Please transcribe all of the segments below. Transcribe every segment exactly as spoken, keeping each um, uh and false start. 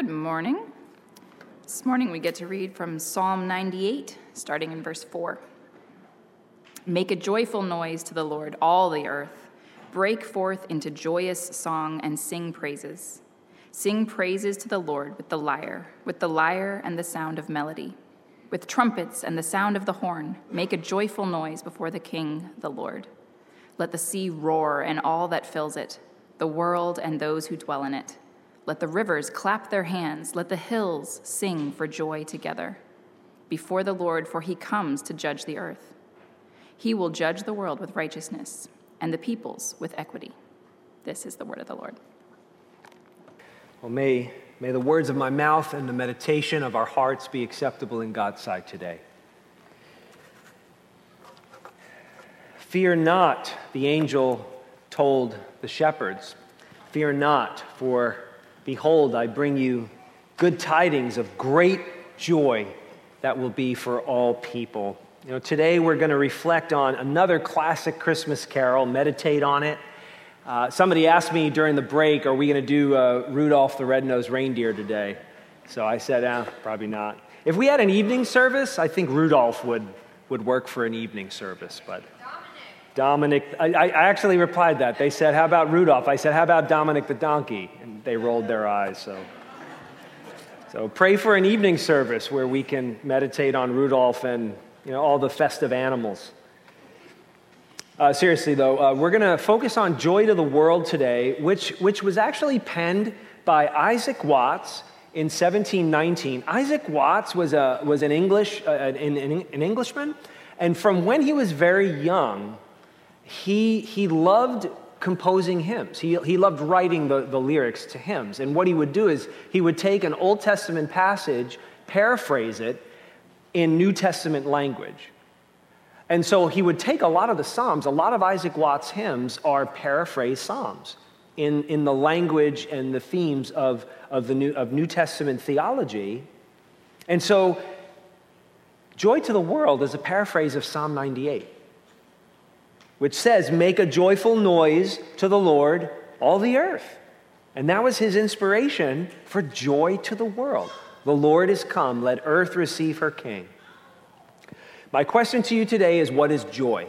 Good morning. This morning we get to read from Psalm ninety-eight, starting in verse four. Make a joyful noise to the Lord, all the earth. Break forth into joyous song and sing praises. Sing praises to the Lord with the lyre, with the lyre and the sound of melody. With trumpets and the sound of the horn, make a joyful noise before the King, the Lord. Let the sea roar and all that fills it, the world and those who dwell in it. Let the rivers clap their hands. Let the hills sing for joy together. Before the Lord, for he comes to judge the earth. He will judge the world with righteousness and the peoples with equity. This is the word of the Lord. Well, may, may the words of my mouth and the meditation of our hearts be acceptable in God's sight today. Fear not, the angel told the shepherds. Fear not, for behold, I bring you good tidings of great joy that will be for all people. You know, today we're going to reflect on another classic Christmas carol, meditate on it. Uh, somebody asked me during the break, are we going to do uh, Rudolph the Red-Nosed Reindeer today? So I said, eh, probably not. If we had an evening service, I think Rudolph would, would work for an evening service, but... Dominic, I, I actually replied that. They said, how about Rudolph? I said, how about Dominic the donkey? And they rolled their eyes. So so pray for an evening service where we can meditate on Rudolph and, you know, all the festive animals. Uh, seriously, though, uh, we're going to focus on Joy to the World today, which, which was actually penned by Isaac Watts in seventeen nineteen. Isaac Watts was, a, was an, English, uh, an, an, an Englishman, and from when he was very young... He he loved composing hymns. He he loved writing the, the lyrics to hymns. And what he would do is he would take an Old Testament passage, paraphrase it in New Testament language. And so he would take a lot of the Psalms, a lot of Isaac Watts' hymns are paraphrased Psalms in, in the language and the themes of, of the New of New Testament theology. And so Joy to the World is a paraphrase of Psalm ninety-eight. Which says, make a joyful noise to the Lord, all the earth. And that was his inspiration for Joy to the World. The Lord is come, let earth receive her King. My question to you today is, what is joy?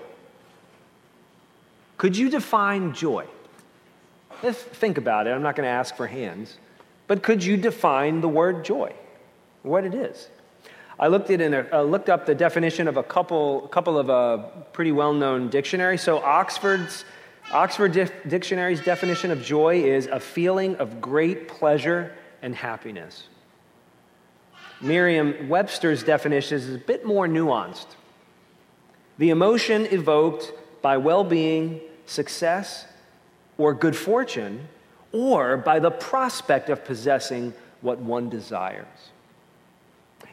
Could you define joy? Let's think about it. I'm not going to ask for hands. But could you define the word joy? What it is? I looked it in a, uh, looked up the definition of a couple couple of uh, pretty well-known dictionaries. So Oxford's Oxford Dic- Dictionary's definition of joy is a feeling of great pleasure and happiness. Merriam-Webster's definition is a bit more nuanced. The emotion evoked by well-being, success, or good fortune, or by the prospect of possessing what one desires.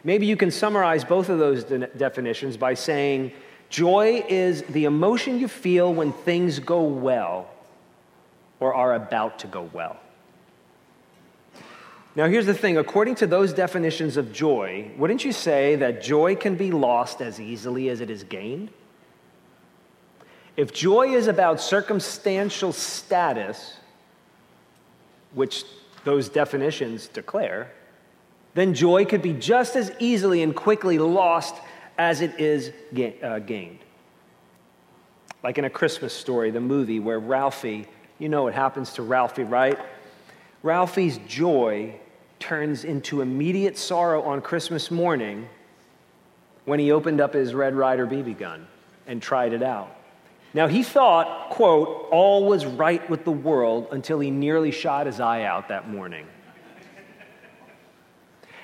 Maybe you can summarize both of those de- definitions by saying, joy is the emotion you feel when things go well or are about to go well. Now, here's the thing. According to those definitions of joy, wouldn't you say that joy can be lost as easily as it is gained? If joy is about circumstantial status, which those definitions declare, then joy could be just as easily and quickly lost as it is ga- uh, gained. Like in A Christmas Story, the movie where Ralphie, you know what happens to Ralphie, right? Ralphie's joy turns into immediate sorrow on Christmas morning when he opened up his Red Ryder B B gun and tried it out. Now, he thought, quote, all was right with the world until he nearly shot his eye out that morning.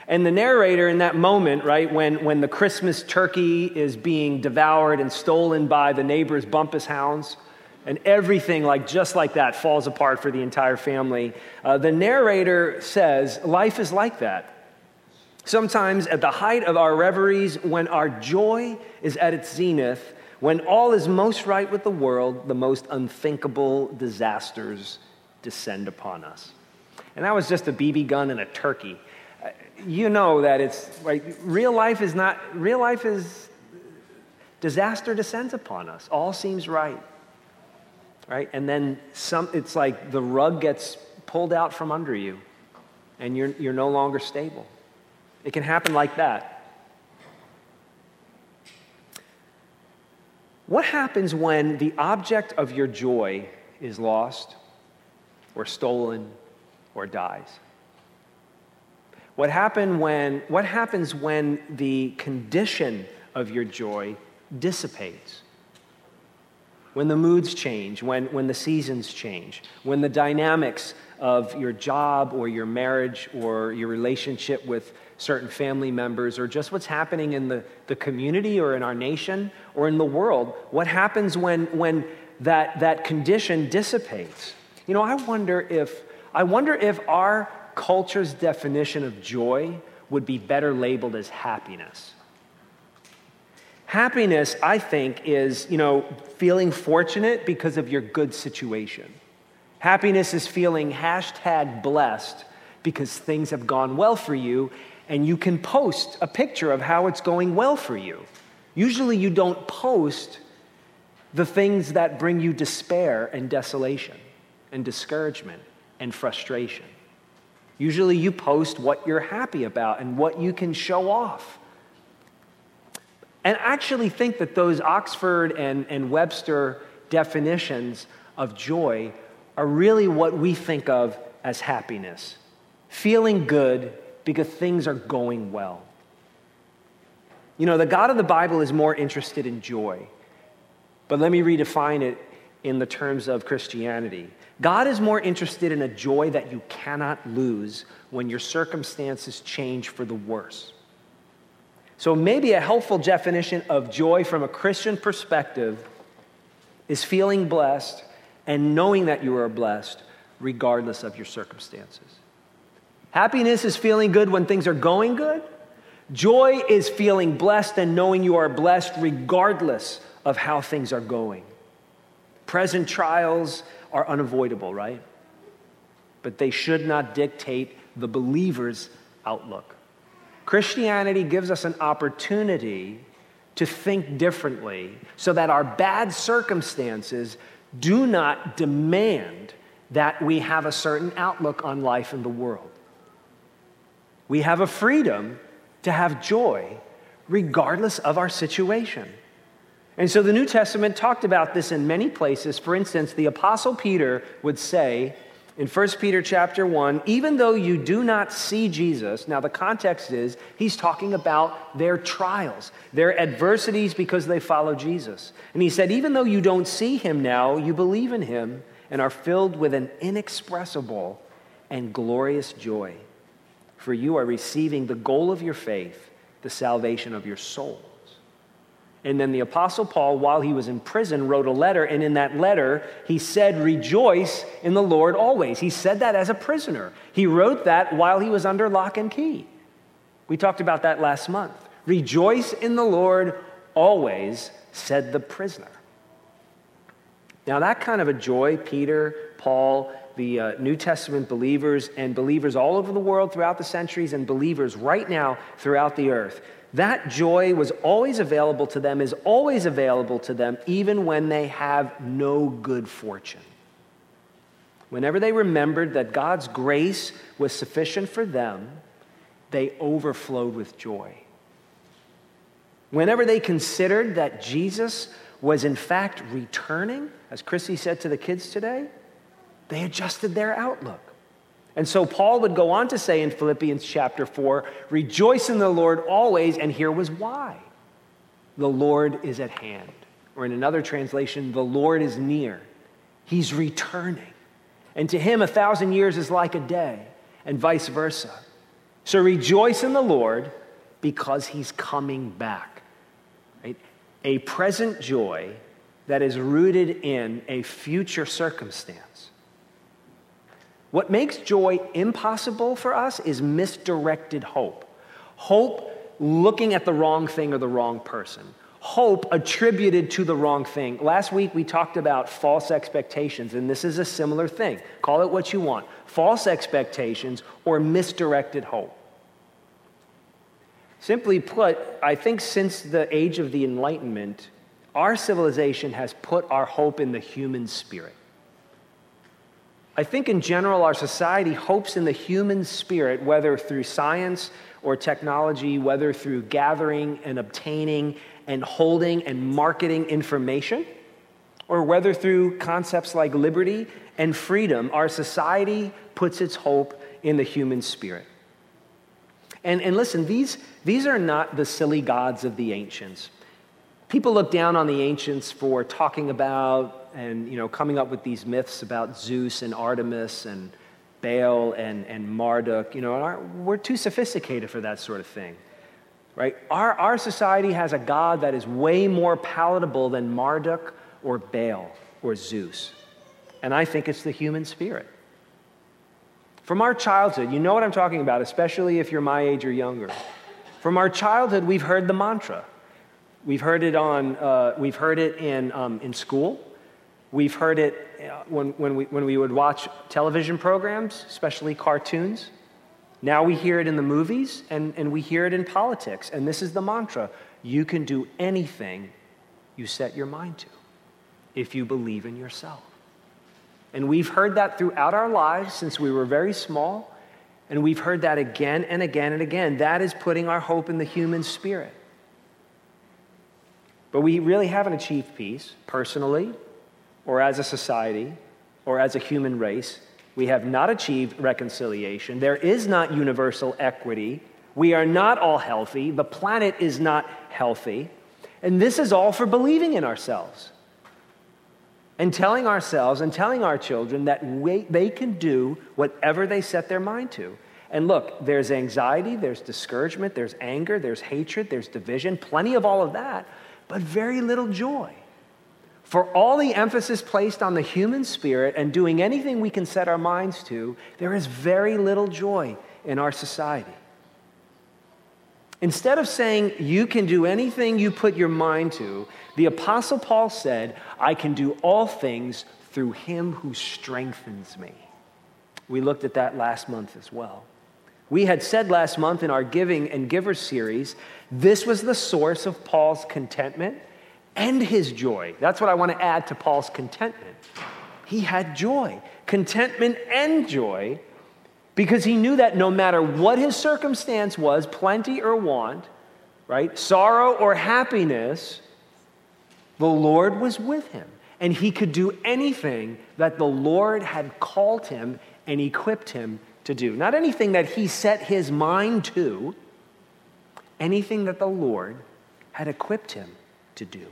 And the narrator in that moment, right, when, when the Christmas turkey is being devoured and stolen by the neighbor's Bumpus hounds, and everything like just like that falls apart for the entire family, uh, the narrator says, life is like that. Sometimes at the height of our reveries, when our joy is at its zenith, when all is most right with the world, the most unthinkable disasters descend upon us. And that was just a B B gun and a turkey. You know that it's like real life is not, real life is disaster descends upon us. All seems right, right? And then some, it's like the rug gets pulled out from under you and you're, you're no longer stable. It can happen like that. What happens when the object of your joy is lost or stolen or dies? What happen when, what happens when the condition of your joy dissipates? When the moods change, when, when the seasons change, when the dynamics of your job or your marriage or your relationship with certain family members or just what's happening in the, the community or in our nation or in the world, what happens when, when that, that condition dissipates? You know, I wonder if, I wonder if our culture's definition of joy would be better labeled as happiness. Happiness, I think, is, you know, feeling fortunate because of your good situation. Happiness is feeling hashtag blessed because things have gone well for you and you can post a picture of how it's going well for you. Usually you don't post the things that bring you despair and desolation and discouragement and frustration. Usually you post what you're happy about and what you can show off. And I actually think that those Oxford and, and Webster definitions of joy are really what we think of as happiness. Feeling good because things are going well. You know, the God of the Bible is more interested in joy. But let me redefine it in the terms of Christianity. God is more interested in a joy that you cannot lose when your circumstances change for the worse. So maybe a helpful definition of joy from a Christian perspective is feeling blessed and knowing that you are blessed regardless of your circumstances. Happiness is feeling good when things are going good. Joy is feeling blessed and knowing you are blessed regardless of how things are going. Present trials are unavoidable, right? But they should not dictate the believer's outlook. Christianity gives us an opportunity to think differently so that our bad circumstances do not demand that we have a certain outlook on life and the world. We have a freedom to have joy regardless of our situation. And so the New Testament talked about this in many places. For instance, the Apostle Peter would say, in First Peter chapter one, even though you do not see Jesus, now the context is he's talking about their trials, their adversities because they follow Jesus. And he said, even though you don't see him now, you believe in him and are filled with an inexpressible and glorious joy. For you are receiving the goal of your faith, the salvation of your souls. And then the Apostle Paul, while he was in prison, wrote a letter, and in that letter, he said, rejoice in the Lord always. He said that as a prisoner. He wrote that while he was under lock and key. We talked about that last month. Rejoice in the Lord always, said the prisoner. Now, that kind of a joy, Peter, Paul, the uh, New Testament believers, and believers all over the world throughout the centuries, and believers right now throughout the earth, that joy was always available to them, is always available to them, even when they have no good fortune. Whenever they remembered that God's grace was sufficient for them, they overflowed with joy. Whenever they considered that Jesus was in fact returning, as Chrissy said to the kids today, they adjusted their outlook. And so Paul would go on to say in Philippians chapter four, rejoice in the Lord always, and here was why. The Lord is at hand. Or in another translation, the Lord is near. He's returning. And to him, a thousand years is like a day, and vice versa. So rejoice in the Lord because he's coming back. Right? A present joy that is rooted in a future circumstance. What makes joy impossible for us is misdirected hope. Hope looking at the wrong thing or the wrong person. Hope attributed to the wrong thing. Last week we talked about false expectations, and this is a similar thing. Call it what you want. False expectations or misdirected hope. Simply put, I think since the age of the Enlightenment, our civilization has put our hope in the human spirit. I think in general, our society hopes in the human spirit, whether through science or technology, whether through gathering and obtaining and holding and marketing information, or whether through concepts like liberty and freedom, our society puts its hope in the human spirit. And, and listen, these, these are not the silly gods of the ancients. People look down on the ancients for talking about and, you know, coming up with these myths about Zeus and Artemis and Baal and, and Marduk. You know, and our, we're too sophisticated for that sort of thing, right? Our, our society has a god that is way more palatable than Marduk or Baal or Zeus. And I think it's the human spirit. From our childhood, you know what I'm talking about, especially if you're my age or younger. From our childhood, we've heard the mantra. We've heard it on. Uh, we've heard it in um, in school. We've heard it when when we when we would watch television programs, especially cartoons. Now we hear it in the movies, and and we hear it in politics. And this is the mantra: you can do anything you set your mind to, if you believe in yourself. And we've heard that throughout our lives since we were very small, and we've heard that again and again and again. That is putting our hope in the human spirit. But we really haven't achieved peace, personally, or as a society, or as a human race. We have not achieved reconciliation. There is not universal equity. We are not all healthy. The planet is not healthy. And this is all for believing in ourselves, and telling ourselves and telling our children that we, they can do whatever they set their mind to. And look, there's anxiety, there's discouragement, there's anger, there's hatred, there's division, plenty of all of that, but very little joy. For all the emphasis placed on the human spirit and doing anything we can set our minds to, there is very little joy in our society. Instead of saying, you can do anything you put your mind to, the Apostle Paul said, I can do all things through him who strengthens me. We looked at that last month as well. We had said last month in our Giving and Givers series, this was the source of Paul's contentment and his joy. That's what I want to add to Paul's contentment. He had joy, contentment and joy, because he knew that no matter what his circumstance was, plenty or want, right, sorrow or happiness, the Lord was with him. And he could do anything that the Lord had called him and equipped him to do. Not anything that he set his mind to, anything that the Lord had equipped him to do.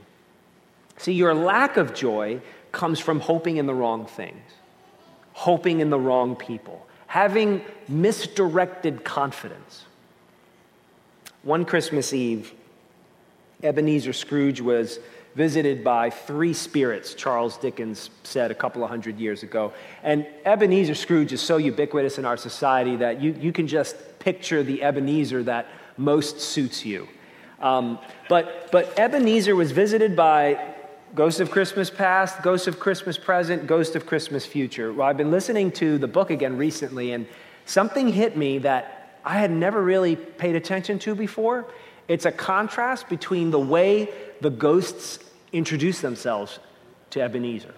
See, your lack of joy comes from hoping in the wrong things, hoping in the wrong people, having misdirected confidence. One Christmas Eve, Ebenezer Scrooge was visited by three spirits, Charles Dickens said a couple of hundred years ago. And Ebenezer Scrooge is so ubiquitous in our society that you, you can just picture the Ebenezer that most suits you. Um, but, but Ebenezer was visited by Ghost of Christmas Past, Ghost of Christmas Present, Ghost of Christmas Future. Well, I've been listening to the book again recently, and something hit me that I had never really paid attention to before. It's a contrast between the way the ghosts introduce themselves to Ebenezer.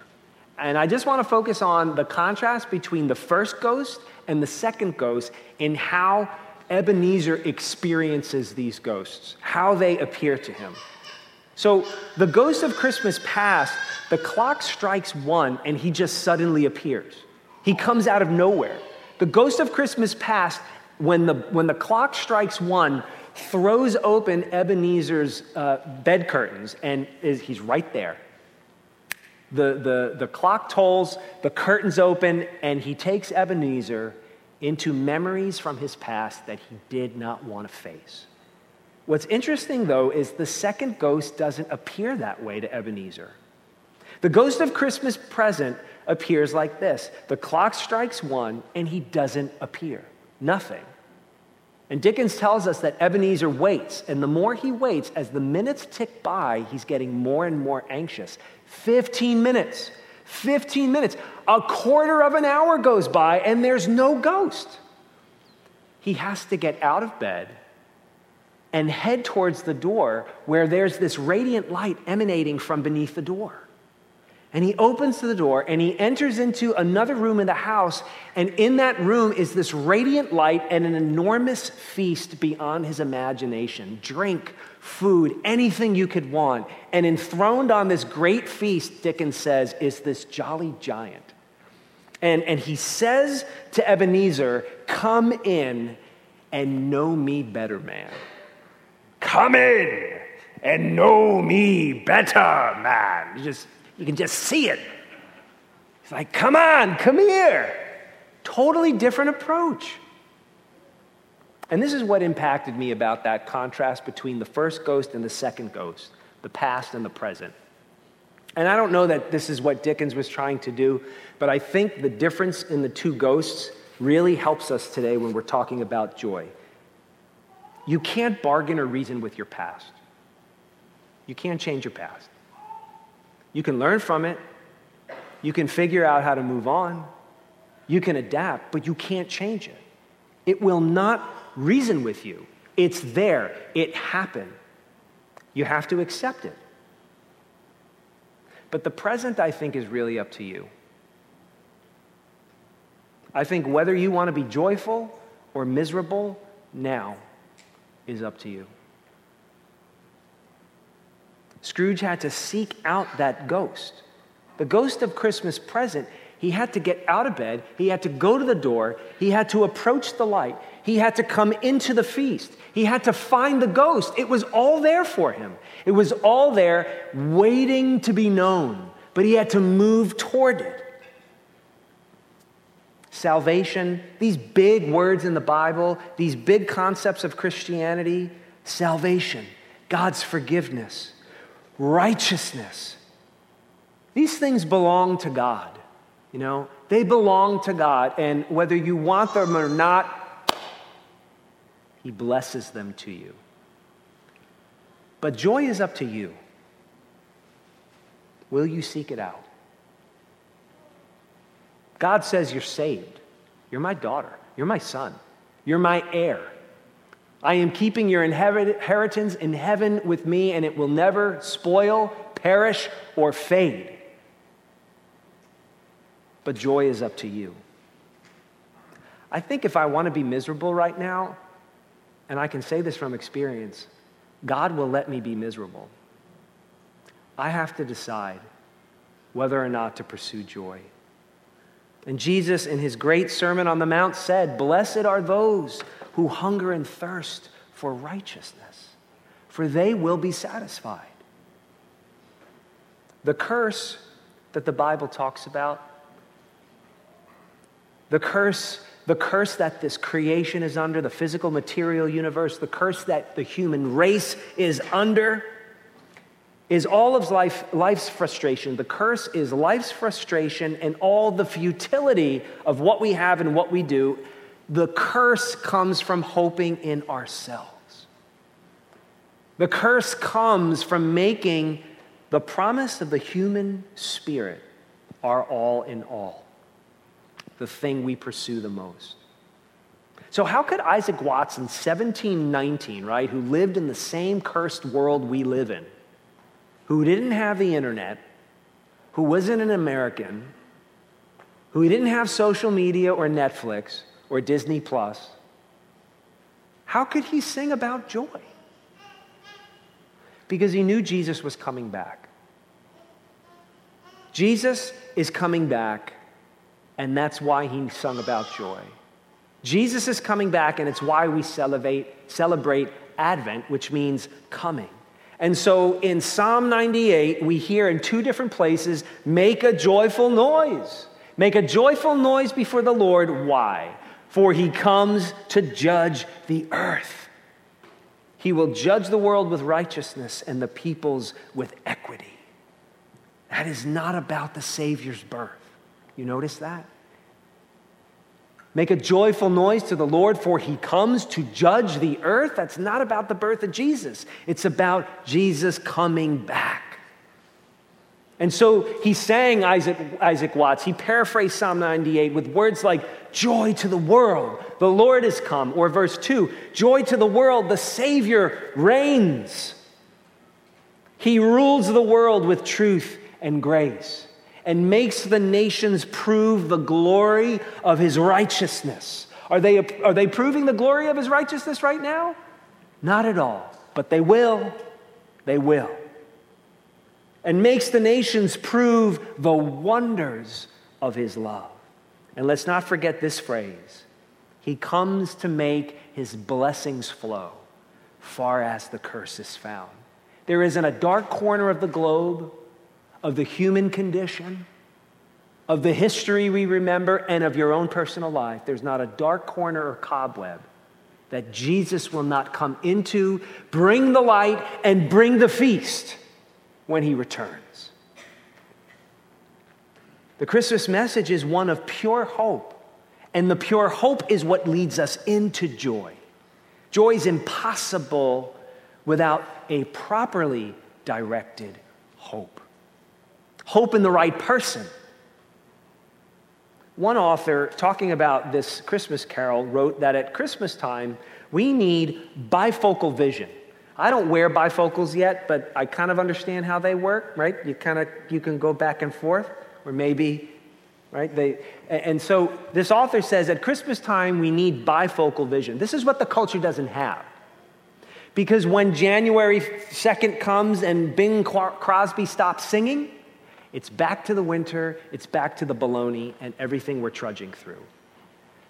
And I just want to focus on the contrast between the first ghost and the second ghost in how Ebenezer experiences these ghosts, how they appear to him. So the Ghost of Christmas Past, the clock strikes one and he just suddenly appears. He comes out of nowhere. The Ghost of Christmas Past, when the, when the clock strikes one, throws open Ebenezer's uh, bed curtains and is, he's right there. The, the, the clock tolls, the curtains open, and he takes Ebenezer into memories from his past that he did not want to face. What's interesting, though, is the second ghost doesn't appear that way to Ebenezer. The Ghost of Christmas Present appears like this. The clock strikes one, and he doesn't appear. Nothing. And Dickens tells us that Ebenezer waits, and the more he waits, as the minutes tick by, he's getting more and more anxious. Fifteen minutes. Fifteen minutes. A quarter of an hour goes by, and there's no ghost. He has to get out of bed and head towards the door where there's this radiant light emanating from beneath the door. And he opens the door and he enters into another room in the house. And in that room is this radiant light and an enormous feast beyond his imagination. Drink, food, anything you could want. And enthroned on this great feast, Dickens says, is this jolly giant. And, and he says to Ebenezer, come in and know me better, man. Come in and know me better, man. You just... You can just see it. He's like, come on, come here. Totally different approach. And this is what impacted me about that contrast between the first ghost and the second ghost, the past and the present. And I don't know that this is what Dickens was trying to do, but I think the difference in the two ghosts really helps us today when we're talking about joy. You can't bargain or reason with your past. You can't change your past. You can learn from it. You can figure out how to move on. You can adapt, but you can't change it. It will not reason with you. It's there. It happened. You have to accept it. But the present, I think, is really up to you. I think whether you want to be joyful or miserable now is up to you. Scrooge had to seek out that ghost. The Ghost of Christmas Present, he had to get out of bed, he had to go to the door, he had to approach the light, he had to come into the feast, he had to find the ghost. It was all there for him. It was all there waiting to be known, but he had to move toward it. Salvation, these big words in the Bible, these big concepts of Christianity, salvation, God's forgiveness, righteousness. These things belong to God, you know. They belong to God, and whether you want them or not, he blesses them to you. But joy is up to you. Will you seek it out? God says you're saved. You're my daughter. You're my son. You're my heir. I am keeping your inheritance in heaven with me, and it will never spoil, perish, or fade. But joy is up to you. I think if I want to be miserable right now, and I can say this from experience, God will let me be miserable. I have to decide whether or not to pursue joy. And Jesus, in his great Sermon on the Mount, said, "Blessed are those who hunger and thirst for righteousness, for they will be satisfied." The curse that the Bible talks about, the curse, the curse that this creation is under, the physical material universe, the curse that the human race is under, is all of life, life's frustration. The curse is life's frustration and all the futility of what we have and what we do. The curse comes from hoping in ourselves. The curse comes from making the promise of the human spirit our all in all, the thing we pursue the most. So how could Isaac Watts in seventeen nineteen, right, who lived in the same cursed world we live in, who didn't have the internet, who wasn't an American, who didn't have social media or Netflix or Disney Plus, how could he sing about joy? Because he knew Jesus was coming back. Jesus is coming back, and that's why he sung about joy. Jesus is coming back, and it's why we celebrate, celebrate Advent, which means coming. And so in Psalm ninety-eight, we hear in two different places, make a joyful noise. Make a joyful noise before the Lord. Why? For he comes to judge the earth. He will judge the world with righteousness and the peoples with equity. That is not about the Savior's birth. You notice that? Make a joyful noise to the Lord, for he comes to judge the earth. That's not about the birth of Jesus. It's about Jesus coming back. And so he sang Isaac, Isaac Watts. He paraphrased Psalm ninety-eight with words like, joy to the world, the Lord is come. Or verse two, joy to the world, the Savior reigns. He rules the world with truth and grace. and makes the nations prove the glory of his righteousness. Are they, are they proving the glory of his righteousness right now? Not at all, but they will. They will. And makes the nations prove the wonders of his love. And let's not forget this phrase. He comes to make his blessings flow, far as the curse is found. There isn't a dark corner of the globe, of the human condition, of the history we remember, and of your own personal life. There's not a dark corner or cobweb that Jesus will not come into, bring the light, and bring the feast when he returns. The Christmas message is one of pure hope, and the pure hope is what leads us into joy. Joy is impossible without a properly directed hope. Hope in the right person. One author, talking about this Christmas carol, wrote that at Christmas time, we need bifocal vision. I don't wear bifocals yet, but I kind of understand how they work, right? You kind of, you can go back and forth, or maybe, right? They, and so this author says at Christmas time, we need bifocal vision. This is what the culture doesn't have. Because when January second comes and Bing Crosby stops singing, it's back to the winter, it's back to the baloney, and everything we're trudging through.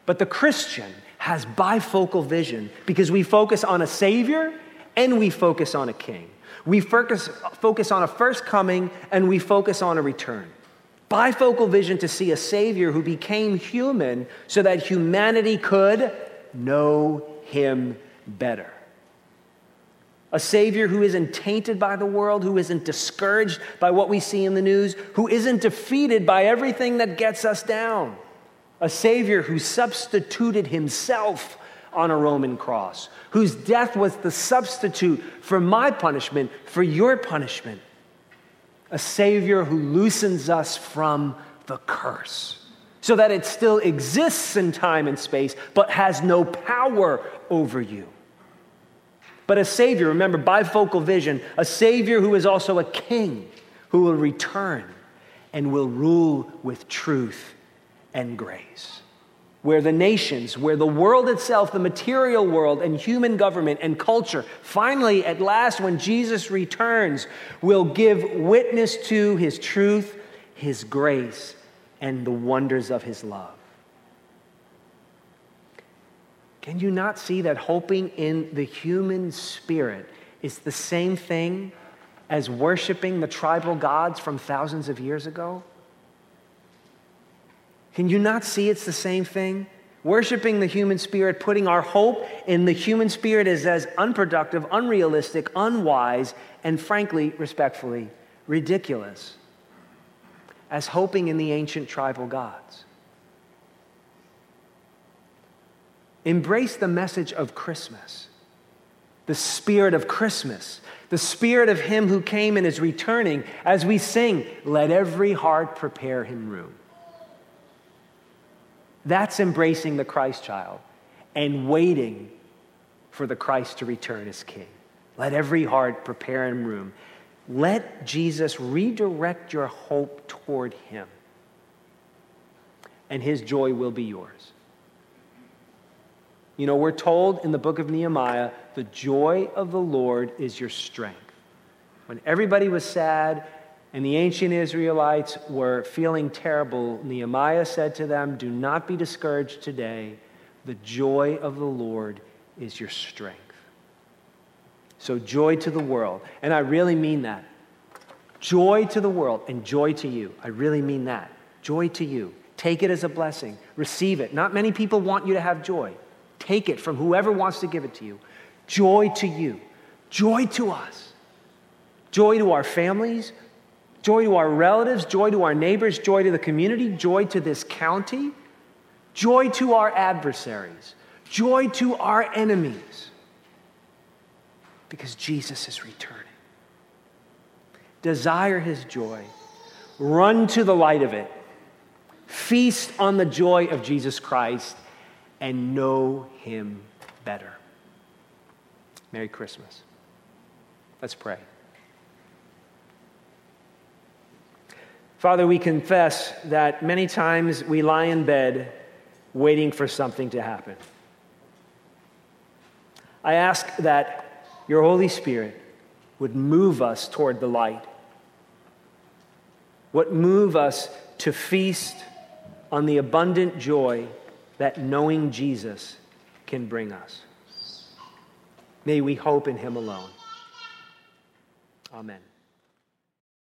But the Christian has bifocal vision because we focus on a Savior and we focus on a King. We focus, focus on a first coming and we focus on a return. Bifocal vision to see a Savior who became human so that humanity could know him better. A Savior who isn't tainted by the world, who isn't discouraged by what we see in the news, who isn't defeated by everything that gets us down. A Savior who substituted himself on a Roman cross, whose death was the substitute for my punishment, for your punishment. A Savior who loosens us from the curse so that it still exists in time and space but has no power over you. But a Savior, remember, bifocal vision, a Savior who is also a King who will return and will rule with truth and grace. Where the nations, where the world itself, the material world and human government and culture, finally, at last, when Jesus returns, will give witness to his truth, his grace, and the wonders of his love. Can you not see that hoping in the human spirit is the same thing as worshiping the tribal gods from thousands of years ago? Can you not see it's the same thing? Worshiping the human spirit, putting our hope in the human spirit is as unproductive, unrealistic, unwise, and frankly, respectfully, ridiculous as hoping in the ancient tribal gods. Embrace the message of Christmas, the spirit of Christmas, the spirit of him who came and is returning as we sing, "Let every heart prepare him room." That's embracing the Christ child and waiting for the Christ to return as King. Let every heart prepare him room. Let Jesus redirect your hope toward him, and his joy will be yours. You know, we're told in the book of Nehemiah, the joy of the Lord is your strength. When everybody was sad and the ancient Israelites were feeling terrible, Nehemiah said to them, "Do not be discouraged today. The joy of the Lord is your strength." So joy to the world. And I really mean that. Joy to the world and joy to you. I really mean that. Joy to you. Take it as a blessing. Receive it. Not many people want you to have joy. Take it from whoever wants to give it to you. Joy to you. Joy to us. Joy to our families. Joy to our relatives. Joy to our neighbors. Joy to the community. Joy to this county. Joy to our adversaries. Joy to our enemies. Because Jesus is returning. Desire his joy. Run to the light of it. Feast on the joy of Jesus Christ. And know him better. Merry Christmas. Let's pray. Father, we confess that many times we lie in bed waiting for something to happen. I ask that your Holy Spirit would move us toward the light, would move us to feast on the abundant joy that knowing Jesus can bring us. May we hope in him alone. Amen.